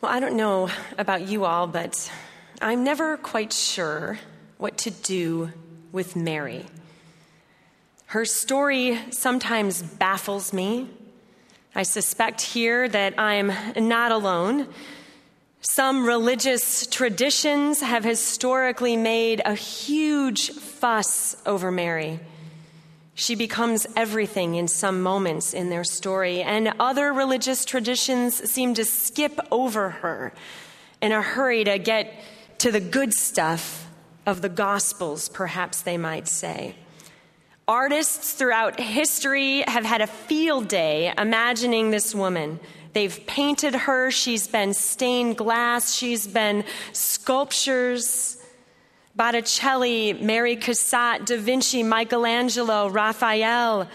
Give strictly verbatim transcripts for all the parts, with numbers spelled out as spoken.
Well, I don't know about you all, but I'm never quite sure what to do with Mary. Her story sometimes baffles me. I suspect here that I'm not alone. Some religious traditions have historically made a huge fuss over Mary. She becomes everything in some moments in their story, and other religious traditions seem to skip over her in a hurry to get to the good stuff of the Gospels, perhaps they might say. Artists throughout history have had a field day imagining this woman. They've painted her, she's been stained glass, she's been sculptures. Botticelli, Mary Cassatt, Da Vinci, Michelangelo, Raphael,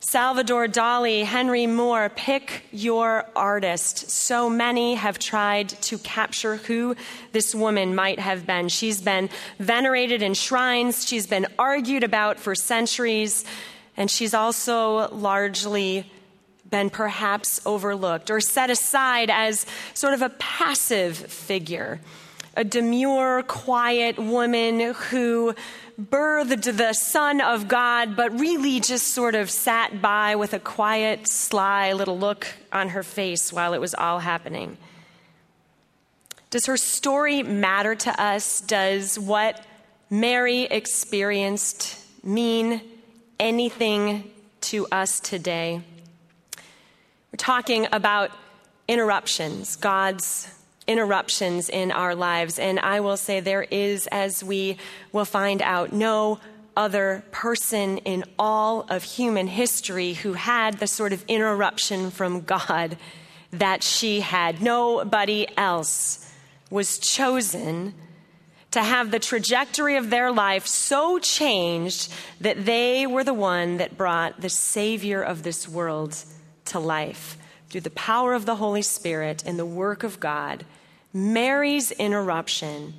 Salvador Dali, Henry Moore, pick your artist. So many have tried to capture who this woman might have been. She's been venerated in shrines, she's been argued about for centuries, and she's also largely been perhaps overlooked or set aside as sort of a passive figure, a demure, quiet woman who birthed the Son of God, but really just sort of sat by with a quiet, sly little look on her face while it was all happening. Does her story matter to us? Does what Mary experienced mean anything to us today? We're talking about interruptions, God's interruptions in our lives. And I will say there is, as we will find out, no other person in all of human history who had the sort of interruption from God that she had. Nobody else was chosen to have the trajectory of their life so changed that they were the one that brought the Savior of this world to life. Through the power of the Holy Spirit and the work of God, Mary's interruption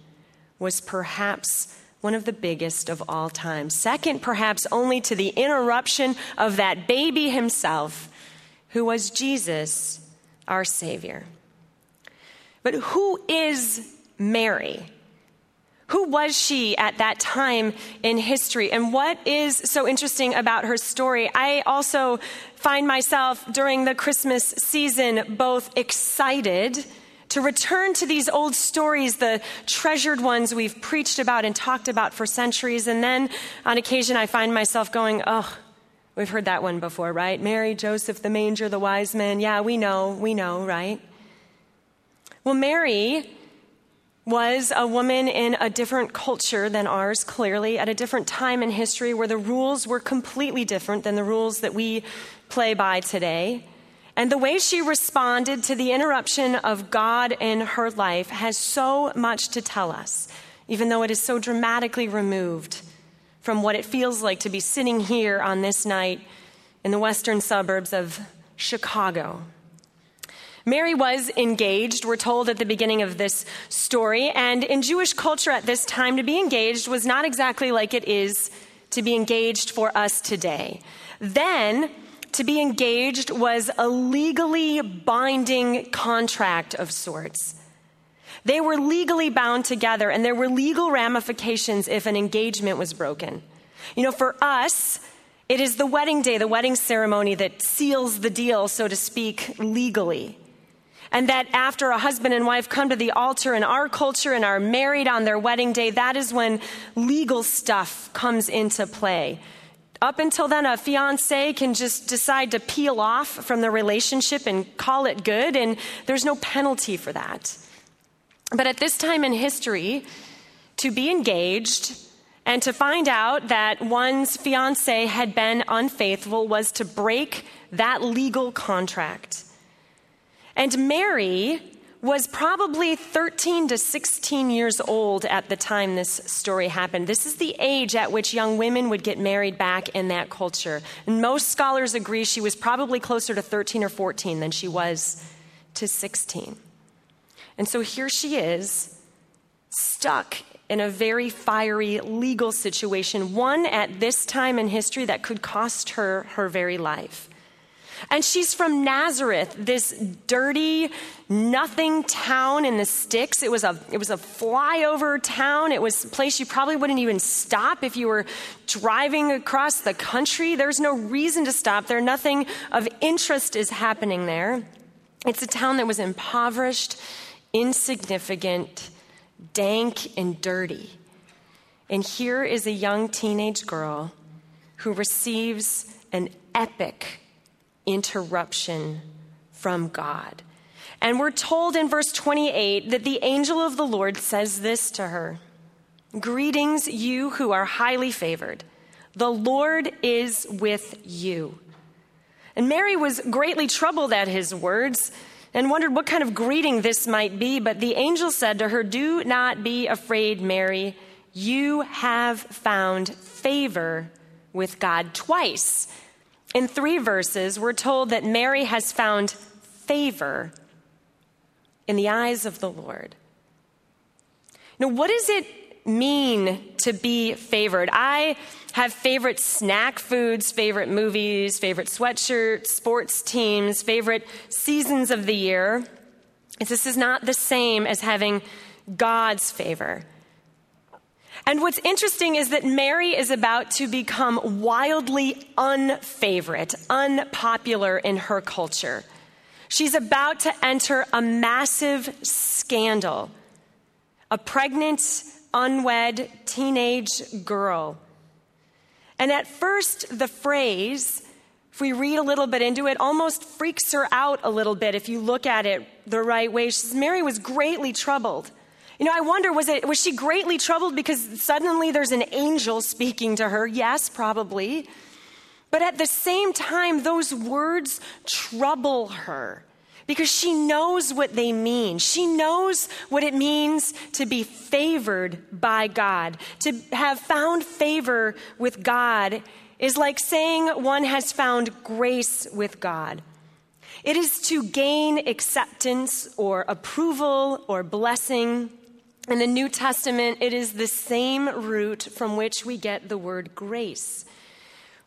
was perhaps one of the biggest of all time. Second, perhaps only to the interruption of that baby himself, who was Jesus, our Savior. But who is Mary? Who was she at that time in history? And what is so interesting about her story? I also find myself during the Christmas season both excited to return to these old stories, the treasured ones we've preached about and talked about for centuries. And then on occasion, I find myself going, oh, we've heard that one before, right? Mary, Joseph, the manger, the wise men. Yeah, we know, we know, right? Well, Mary was a woman in a different culture than ours, clearly, at a different time in history where the rules were completely different than the rules that we play by today. And the way she responded to the interruption of God in her life has so much to tell us, even though it is so dramatically removed from what it feels like to be sitting here on this night in the western suburbs of Chicago. Mary was engaged, we're told at the beginning of this story, and in Jewish culture at this time, to be engaged was not exactly like it is to be engaged for us today. Then, to be engaged was a legally binding contract of sorts. They were legally bound together, and there were legal ramifications if an engagement was broken. You know, for us, it is the wedding day, the wedding ceremony that seals the deal, so to speak, legally. And that after a husband and wife come to the altar in our culture and are married on their wedding day, that is when legal stuff comes into play. Up until then, a fiance can just decide to peel off from the relationship and call it good, and there's no penalty for that. But at this time in history, to be engaged and to find out that one's fiancé had been unfaithful was to break that legal contract. And Mary was probably thirteen to sixteen years old at the time this story happened. This is the age at which young women would get married back in that culture. And most scholars agree she was probably closer to thirteen or fourteen than she was to sixteen. And so here she is, stuck in a very fiery legal situation, one at this time in history that could cost her her very life. And she's from Nazareth, this dirty, nothing town in the sticks. It was a it was a flyover town. It was a place you probably wouldn't even stop if you were driving across the country. There's no reason to stop there. Nothing of interest is happening there. It's a town that was impoverished, insignificant, dank, and dirty. And here is a young teenage girl who receives an epic interruption from God. And we're told in verse twenty-eight that the angel of the Lord says this to her: "Greetings, you who are highly favored. The Lord is with you." And Mary was greatly troubled at his words and wondered what kind of greeting this might be. But the angel said to her, "Do not be afraid, Mary. You have found favor with God." Twice in three verses, we're told that Mary has found favor in the eyes of the Lord. Now, what does it mean to be favored? I have favorite snack foods, favorite movies, favorite sweatshirts, sports teams, favorite seasons of the year. This is not the same as having God's favor. And what's interesting is that Mary is about to become wildly unfavorite, unpopular in her culture. She's about to enter a massive scandal. A pregnant, unwed teenage girl. And at first, the phrase, if we read a little bit into it, almost freaks her out a little bit if you look at it the right way. She says, Mary was greatly troubled. You know, I wonder, was it was she greatly troubled because suddenly there's an angel speaking to her? Yes, probably. But at the same time, those words trouble her because she knows what they mean. She knows what it means to be favored by God. To have found favor with God is like saying one has found grace with God. It is to gain acceptance or approval or blessing. In the New Testament, it is the same root from which we get the word grace,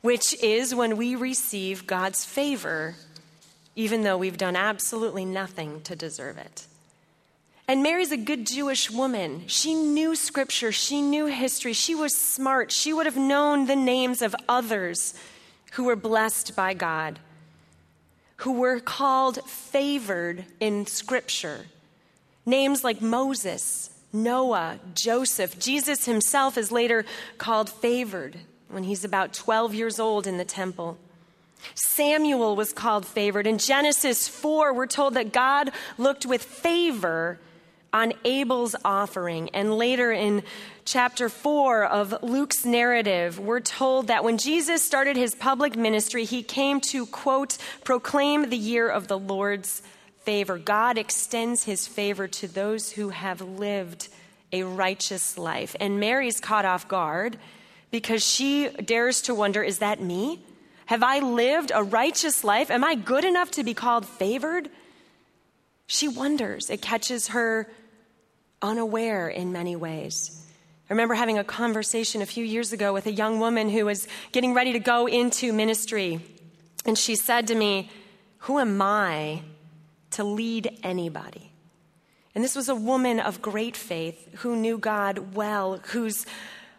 which is when we receive God's favor, even though we've done absolutely nothing to deserve it. And Mary's a good Jewish woman. She knew scripture. She knew history. She was smart. She would have known the names of others who were blessed by God, who were called favored in scripture. Names like Moses, Noah, Joseph. Jesus himself is later called favored when he's about twelve years old in the temple. Samuel was called favored. In Genesis four, we're told that God looked with favor on Abel's offering. And later in chapter four of Luke's narrative, we're told that when Jesus started his public ministry, he came to, quote, proclaim the year of the Lord's favor. God extends his favor to those who have lived a righteous life. And Mary's caught off guard because she dares to wonder, is that me? Have I lived a righteous life? Am I good enough to be called favored? She wonders. It catches her unaware in many ways. I remember having a conversation a few years ago with a young woman who was getting ready to go into ministry. And she said to me, "Who am I to lead anybody?" And this was a woman of great faith who knew God well, whose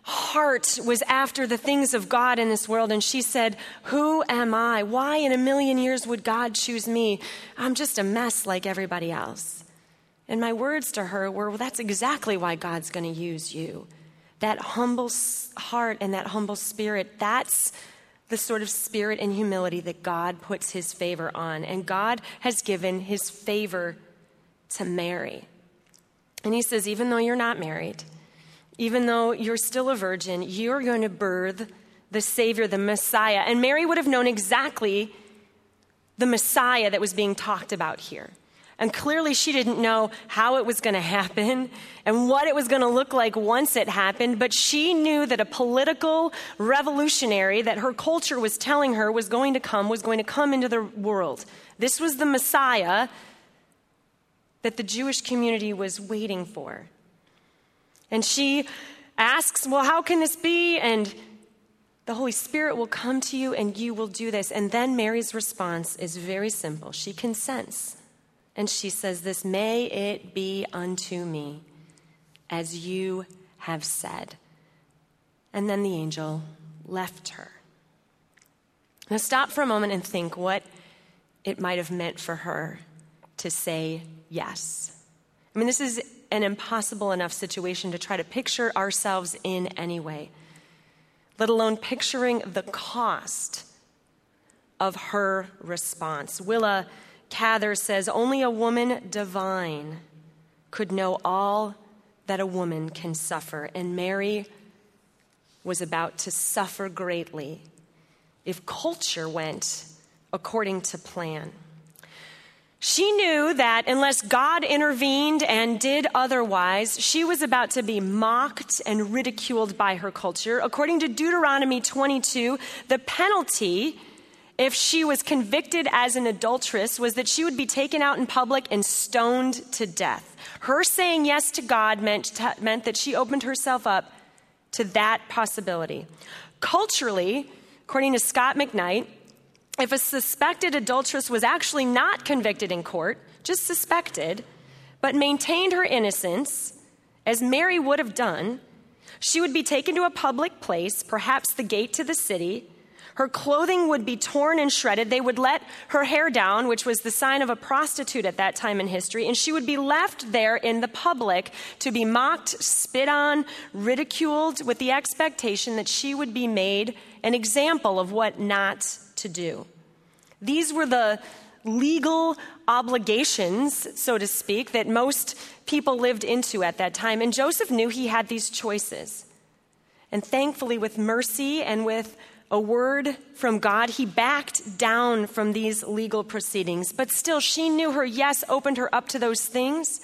heart was after the things of God in this world. And she said, "Who am I? Why in a million years would God choose me? I'm just a mess like everybody else." And my words to her were, well, that's exactly why God's going to use you. That humble heart and that humble spirit, that's the sort of spirit and humility that God puts his favor on. And God has given his favor to Mary. And he says, even though you're not married, even though you're still a virgin, you're going to birth the Savior, the Messiah. And Mary would have known exactly the Messiah that was being talked about here. And clearly she didn't know how it was going to happen and what it was going to look like once it happened. But she knew that a political revolutionary that her culture was telling her was going to come, was going to come into the world. This was the Messiah that the Jewish community was waiting for. And she asks, well, how can this be? And The Holy Spirit will come to you and you will do this. And then Mary's response is very simple. She consents. And she says this, may it be unto me as you have said. And then the angel left her. Now stop for a moment and think what it might have meant for her to say yes. I mean, this is an impossible enough situation to try to picture ourselves in anyway, let alone picturing the cost of her response. Willa Cather says, only a woman divine could know all that a woman can suffer. And Mary was about to suffer greatly if culture went according to plan. She knew that unless God intervened and did otherwise, she was about to be mocked and ridiculed by her culture. According to Deuteronomy twenty-two, the penalty, if she was convicted as an adulteress, was that she would be taken out in public and stoned to death. Her saying yes to God meant, meant that she opened herself up to that possibility. Culturally, according to Scott McKnight, if a suspected adulteress was actually not convicted in court, just suspected, but maintained her innocence, as Mary would have done, she would be taken to a public place, perhaps the gate to the city. Her clothing would be torn and shredded. They would let her hair down, which was the sign of a prostitute at that time in history, and she would be left there in the public to be mocked, spit on, ridiculed, with the expectation that she would be made an example of what not to do. These were the legal obligations, so to speak, that most people lived into at that time. And Joseph knew he had these choices. And thankfully, with mercy and with a word from God, he backed down from these legal proceedings. But still, she knew her yes opened her up to those things.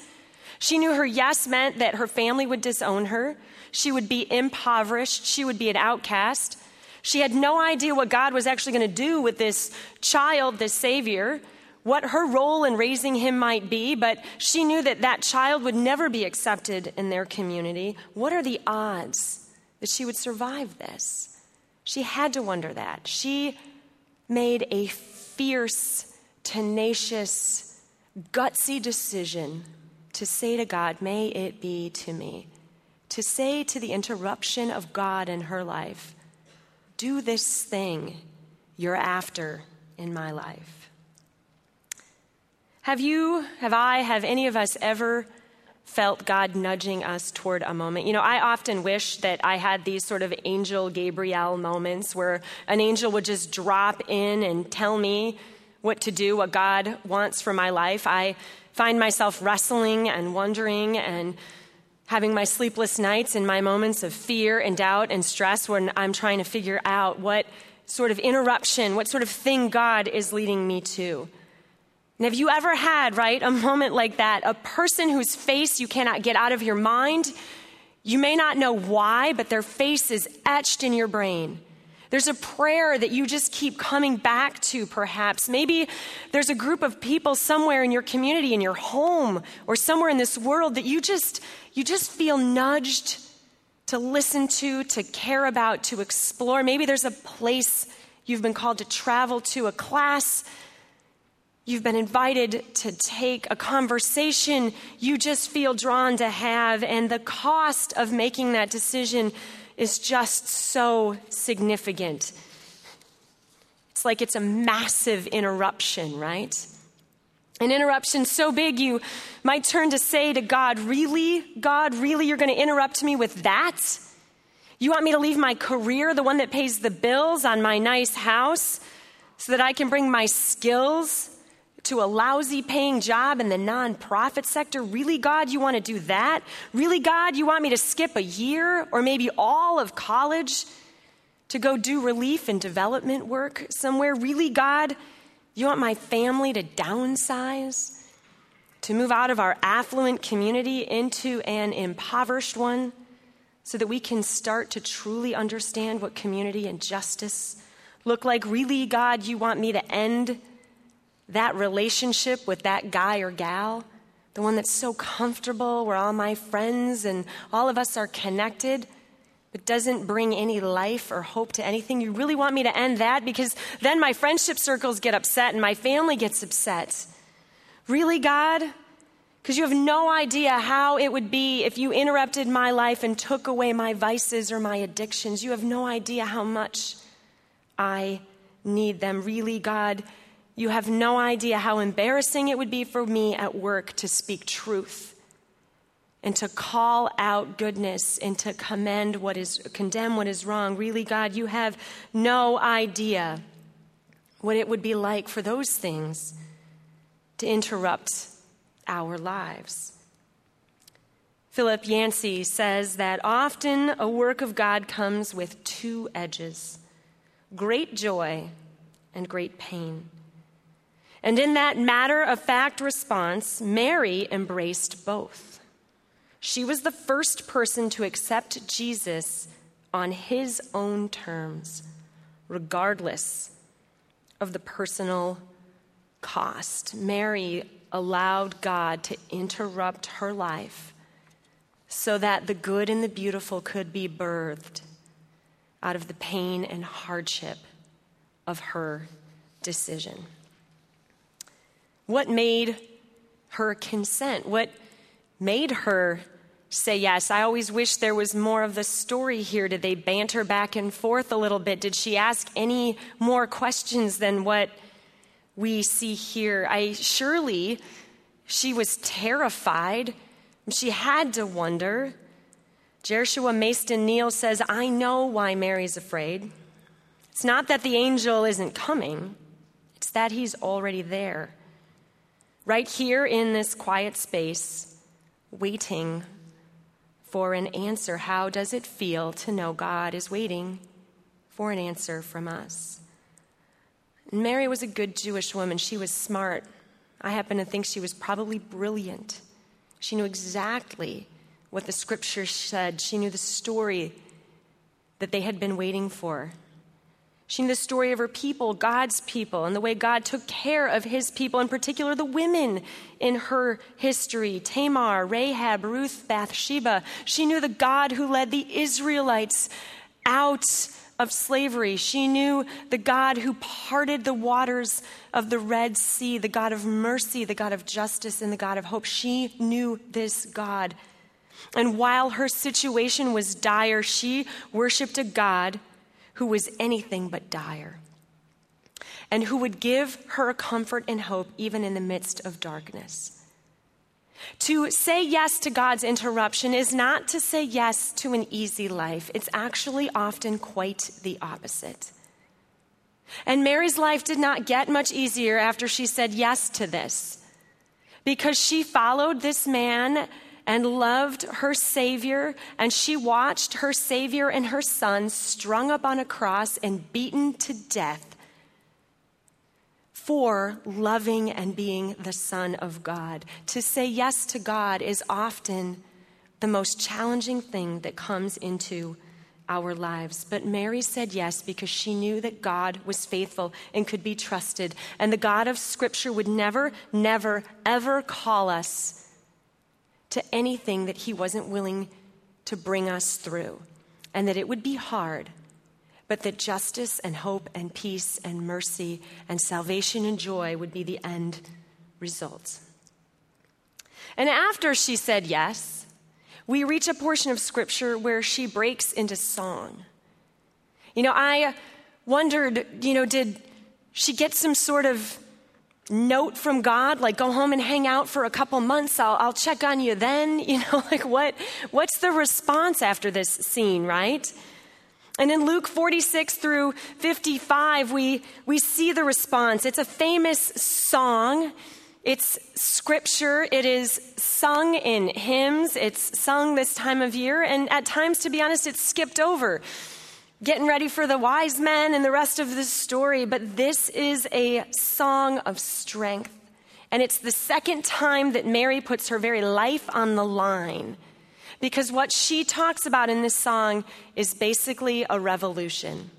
She knew her yes meant that her family would disown her. She would be impoverished. She would be an outcast. She had no idea what God was actually going to do with this child, this Savior, what her role in raising him might be, but she knew that that child would never be accepted in their community. What are the odds that she would survive this? She had to wonder that. She made a fierce, tenacious, gutsy decision to say to God, may it be to me, to say to the interruption of God in her life, do this thing you're after in my life. Have you, have I, have any of us ever felt God nudging us toward a moment? You know, I often wish that I had these sort of angel Gabriel moments where an angel would just drop in and tell me what to do, what God wants for my life. I find myself wrestling and wondering and having my sleepless nights and my moments of fear and doubt and stress when I'm trying to figure out what sort of interruption, what sort of thing God is leading me to. And have you ever had, right, a moment like that, a person whose face you cannot get out of your mind? You may not know why, but their face is etched in your brain. There's a prayer that you just keep coming back to, perhaps. Maybe there's a group of people somewhere in your community, in your home, or somewhere in this world that you just you just feel nudged to listen to, to care about, to explore. Maybe there's a place you've been called to travel to, a class you've been invited to take, a conversation you just feel drawn to have, and the cost of making that decision is just so significant. It's like it's a massive interruption, right? An interruption so big you might turn to say to God, really, God, really, you're going to interrupt me with that? You want me to leave my career, the one that pays the bills on my nice house, so that I can bring my skills to a lousy paying job in the nonprofit sector? Really, God, you want to do that? Really, God, you want me to skip a year or maybe all of college to go do relief and development work somewhere? Really, God, you want my family to downsize, to move out of our affluent community into an impoverished one so that we can start to truly understand what community and justice look like? Really, God, you want me to end that relationship with that guy or gal, the one that's so comfortable where all my friends and all of us are connected, It doesn't bring any life or hope to anything. You really want me to end that? Because then my friendship circles get upset and my family gets upset. Really, God? Because you have no idea how it would be if you interrupted my life and took away my vices or my addictions. You have no idea how much I need them. Really, God, you have no idea how embarrassing it would be for me at work to speak truth and to call out goodness and to commend what is, condemn what is wrong. Really, God, you have no idea what it would be like for those things to interrupt our lives. Philip Yancey says that often a work of God comes with two edges, great joy and great pain. And in that matter-of-fact response, Mary embraced both. She was the first person to accept Jesus on his own terms, regardless of the personal cost. Mary allowed God to interrupt her life so that the good and the beautiful could be birthed out of the pain and hardship of her decision. What made her consent? What made her say yes? I always wish there was more of the story here. Did they banter back and forth a little bit? Did she ask any more questions than what we see here? I surely she was terrified. She had to wonder. Jerusha Mayston Neal says, I know why Mary's afraid. It's not that the angel isn't coming. It's that he's already there. Right here in this quiet space, waiting for an answer. How does it feel to know God is waiting for an answer from us? Mary was a good Jewish woman. She was smart. I happen to think she was probably brilliant. She knew exactly what the scripture said. She knew the story that they had been waiting for. She knew the story of her people, God's people, and the way God took care of his people, in particular the women in her history, Tamar, Rahab, Ruth, Bathsheba. She knew the God who led the Israelites out of slavery. She knew the God who parted the waters of the Red Sea, the God of mercy, the God of justice, and the God of hope. She knew this God. And while her situation was dire, she worshiped a God who was anything but dire, and who would give her comfort and hope even in the midst of darkness. To say yes to God's interruption is not to say yes to an easy life. It's actually often quite the opposite. And Mary's life did not get much easier after she said yes to this, because she followed this man and loved her Savior, and she watched her Savior and her son strung up on a cross and beaten to death for loving and being the Son of God. To say yes to God is often the most challenging thing that comes into our lives. But Mary said yes because she knew that God was faithful and could be trusted, and the God of Scripture would never, never, ever call us to anything that he wasn't willing to bring us through, and that it would be hard, but that justice and hope and peace and mercy and salvation and joy would be the end result. And after she said yes, we reach a portion of Scripture where she breaks into song. You know, I wondered, you know, did she get some sort of note from God, like, go home and hang out for a couple months, I'll, I'll check on you then, you know, like what, what's the response after this scene, right? And in Luke forty-six through fifty-five, we, we see the response. It's a famous song. It's scripture. It is sung in hymns. It's sung this time of year. And at times, to be honest, it's skipped over, getting ready for the wise men and the rest of the story. But this is a song of strength. And it's the second time that Mary puts her very life on the line, because what she talks about in this song is basically a revolution.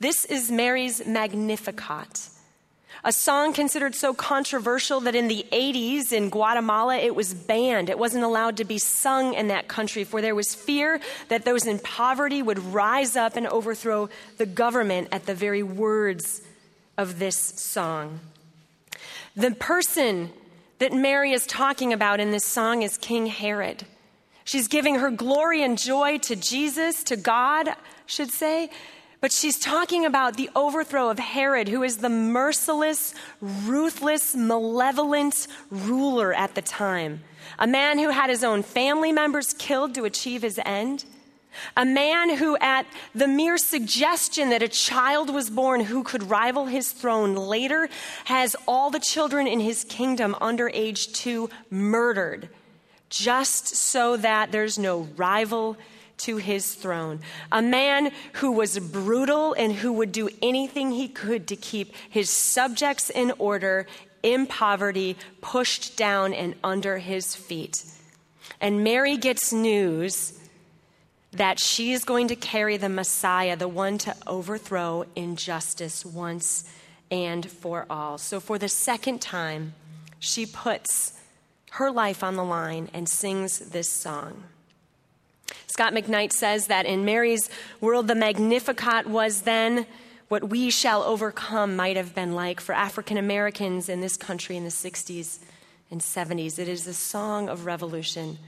This is Mary's Magnificat, a song considered so controversial that in the eighties in Guatemala, it was banned. It wasn't allowed to be sung in that country, for there was fear that those in poverty would rise up and overthrow the government at the very words of this song. The person that Mary is talking about in this song is King Herod. She's giving her glory and joy to Jesus, to God, I should say. But she's talking about the overthrow of Herod, who is the merciless, ruthless, malevolent ruler at the time. A man who had his own family members killed to achieve his end. A man who, at the mere suggestion that a child was born who could rival his throne later, has all the children in his kingdom under age two murdered, just so that there's no rival to his throne. A man who was brutal and who would do anything he could to keep his subjects in order, in poverty, pushed down and under his feet. And Mary gets news that she is going to carry the Messiah, the one to overthrow injustice once and for all. So for the second time, she puts her life on the line and sings this song. Scott McKnight says that in Mary's world, the Magnificat was then what "We Shall Overcome" might have been like for African Americans in this country in the sixties and seventies. It is a song of revolution,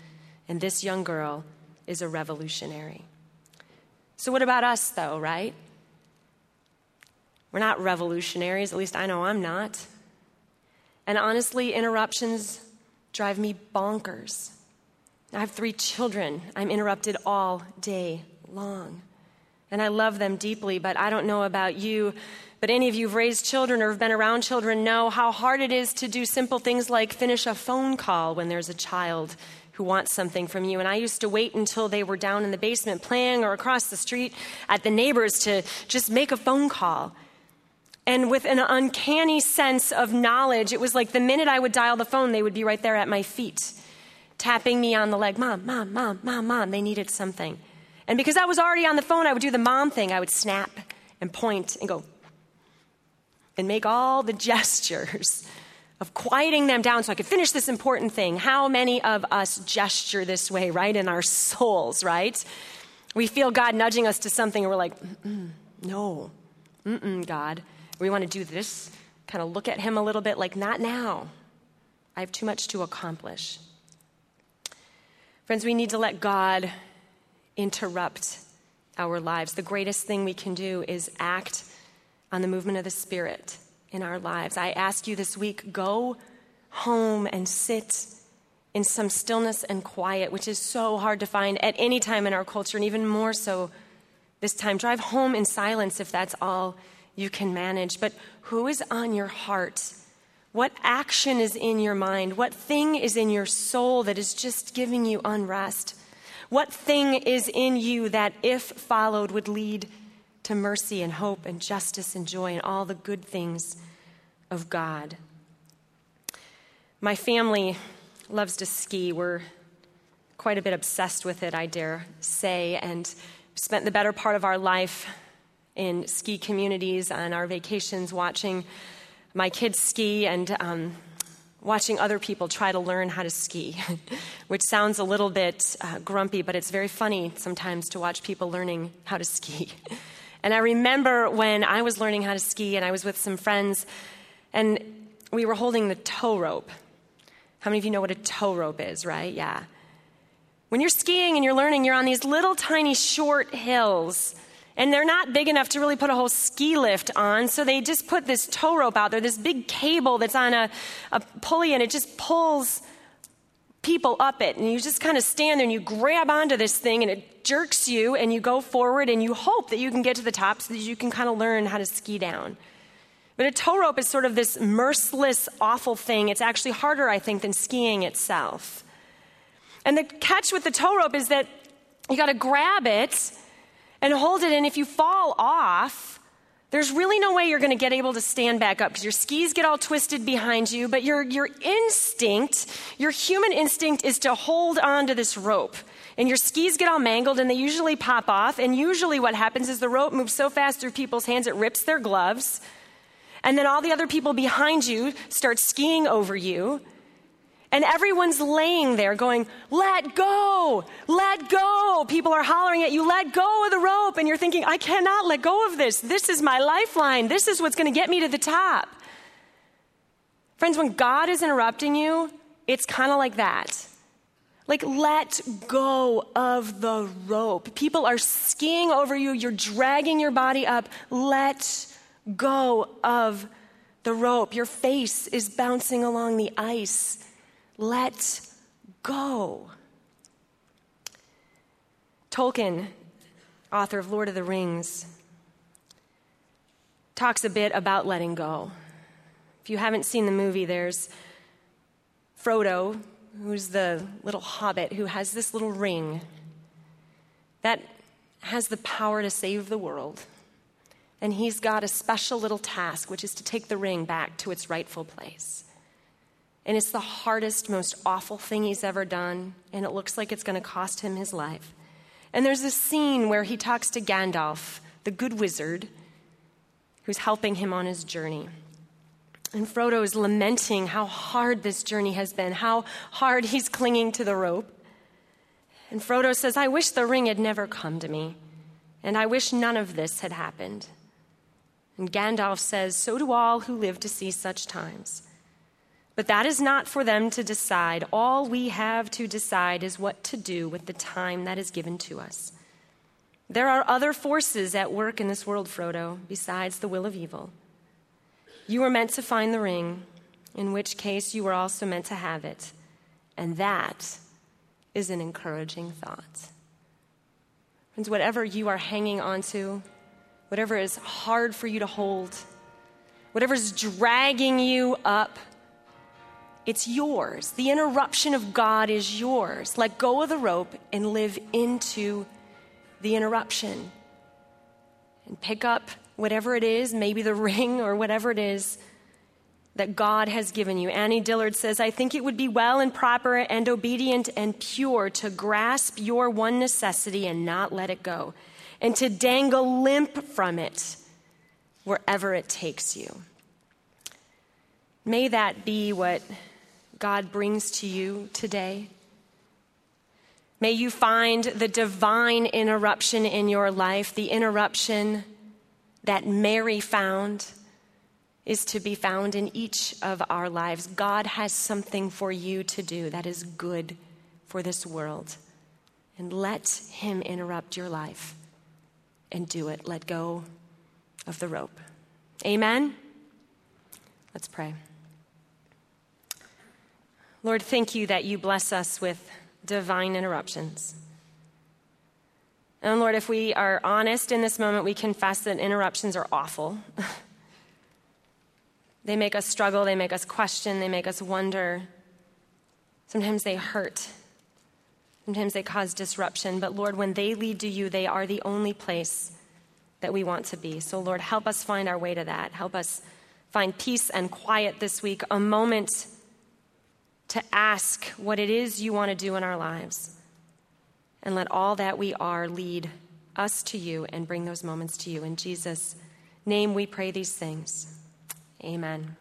and this young girl is a revolutionary. So what about us, though, right? We're not revolutionaries, at least I know I'm not. And honestly, interruptions drive me bonkers. I have three children. I'm interrupted all day long. And I love them deeply, but I don't know about you, but any of you who've raised children or have been around children know how hard it is to do simple things like finish a phone call when there's a child who wants something from you. And I used to wait until they were down in the basement playing or across the street at the neighbors to just make a phone call. And with an uncanny sense of knowledge, it was like the minute I would dial the phone, they would be right there at my feet, tapping me on the leg. Mom, mom, mom, mom, mom, they needed something. And because I was already on the phone, I would do the mom thing. I would snap and point and go and make all the gestures of quieting them down so I could finish this important thing. How many of us gesture this way, right? In our souls, right? We feel God nudging us to something and we're like, mm-mm, no, mm-mm, God. We want to do this, kind of look at him a little bit like, not now. I have too much to accomplish. Friends, we need to let God interrupt our lives. The greatest thing we can do is act on the movement of the Spirit in our lives. I ask you this week, go home and sit in some stillness and quiet, which is so hard to find at any time in our culture, and even more so this time. Drive home in silence if that's all you can manage. But who is on your heart? What action is in your mind? What thing is in your soul that is just giving you unrest? What thing is in you that, if followed, would lead to mercy and hope and justice and joy and all the good things of God? My family loves to ski. We're quite a bit obsessed with it, I dare say, and spent the better part of our life in ski communities on our vacations, watching my kids ski and um, watching other people try to learn how to ski, which sounds a little bit uh, grumpy, but it's very funny sometimes to watch people learning how to ski. And I remember when I was learning how to ski and I was with some friends and we were holding the tow rope. How many of you know what a tow rope is, right? Yeah. When you're skiing and you're learning, you're on these little tiny short hills, and they're not big enough to really put a whole ski lift on, so they just put this tow rope out there, this big cable that's on a, a pulley, and it just pulls people up it. And you just kind of stand there, and you grab onto this thing, and it jerks you, and you go forward, and you hope that you can get to the top so that you can kind of learn how to ski down. But a tow rope is sort of this merciless, awful thing. It's actually harder, I think, than skiing itself. And the catch with the tow rope is that you got to grab it and hold it, and if you fall off, there's really no way you're going to get able to stand back up because your skis get all twisted behind you, but your, your instinct, your human instinct is to hold on to this rope, and your skis get all mangled, and they usually pop off, and usually what happens is the rope moves so fast through people's hands, it rips their gloves, And then all the other people behind you start skiing over you. And everyone's laying there going, let go, let go. People are hollering at you, let go of the rope. And you're thinking, I cannot let go of this. This is my lifeline. This is what's going to get me to the top. Friends, when God is interrupting you, it's kind of like that. Like, let go of the rope. People are skiing over you. You're dragging your body up. Let go of the rope. Your face is bouncing along the ice. Let go. Tolkien, author of Lord of the Rings, talks a bit about letting go. If you haven't seen the movie, there's Frodo, who's the little hobbit who has this little ring that has the power to save the world. And he's got a special little task, which is to take the ring back to its rightful place. And it's the hardest, most awful thing he's ever done, and it looks like it's going to cost him his life. And there's this scene where he talks to Gandalf, the good wizard, who's helping him on his journey. And Frodo is lamenting how hard this journey has been, how hard he's clinging to the rope. And Frodo says, I wish the ring had never come to me, and I wish none of this had happened. And Gandalf says, so do all who live to see such times. But that is not for them to decide. All we have to decide is what to do with the time that is given to us. There are other forces at work in this world, Frodo, besides the will of evil. You were meant to find the ring, in which case you were also meant to have it. And that is an encouraging thought. Friends, whatever you are hanging onto, whatever is hard for you to hold, whatever is dragging you up, it's yours. The interruption of God is yours. Let go of the rope and live into the interruption. And pick up whatever it is, maybe the ring or whatever it is that God has given you. Annie Dillard says, I think it would be well and proper and obedient and pure to grasp your one necessity and not let it go, and to dangle limp from it wherever it takes you. May that be what God brings to you today. May you find the divine interruption in your life. The interruption that Mary found is to be found in each of our lives. God has something for you to do that is good for this world. And let him interrupt your life and do it. Let go of the rope. Amen? Let's pray. Lord, thank you that you bless us with divine interruptions. And Lord, if we are honest in this moment, we confess that interruptions are awful. They make us struggle, they make us question, they make us wonder. Sometimes they hurt. Sometimes they cause disruption. But Lord, when they lead to you, they are the only place that we want to be. So Lord, help us find our way to that. Help us find peace and quiet this week, a moment to ask what it is you want to do in our lives. And let all that we are lead us to you and bring those moments to you. In Jesus' name we pray these things. Amen.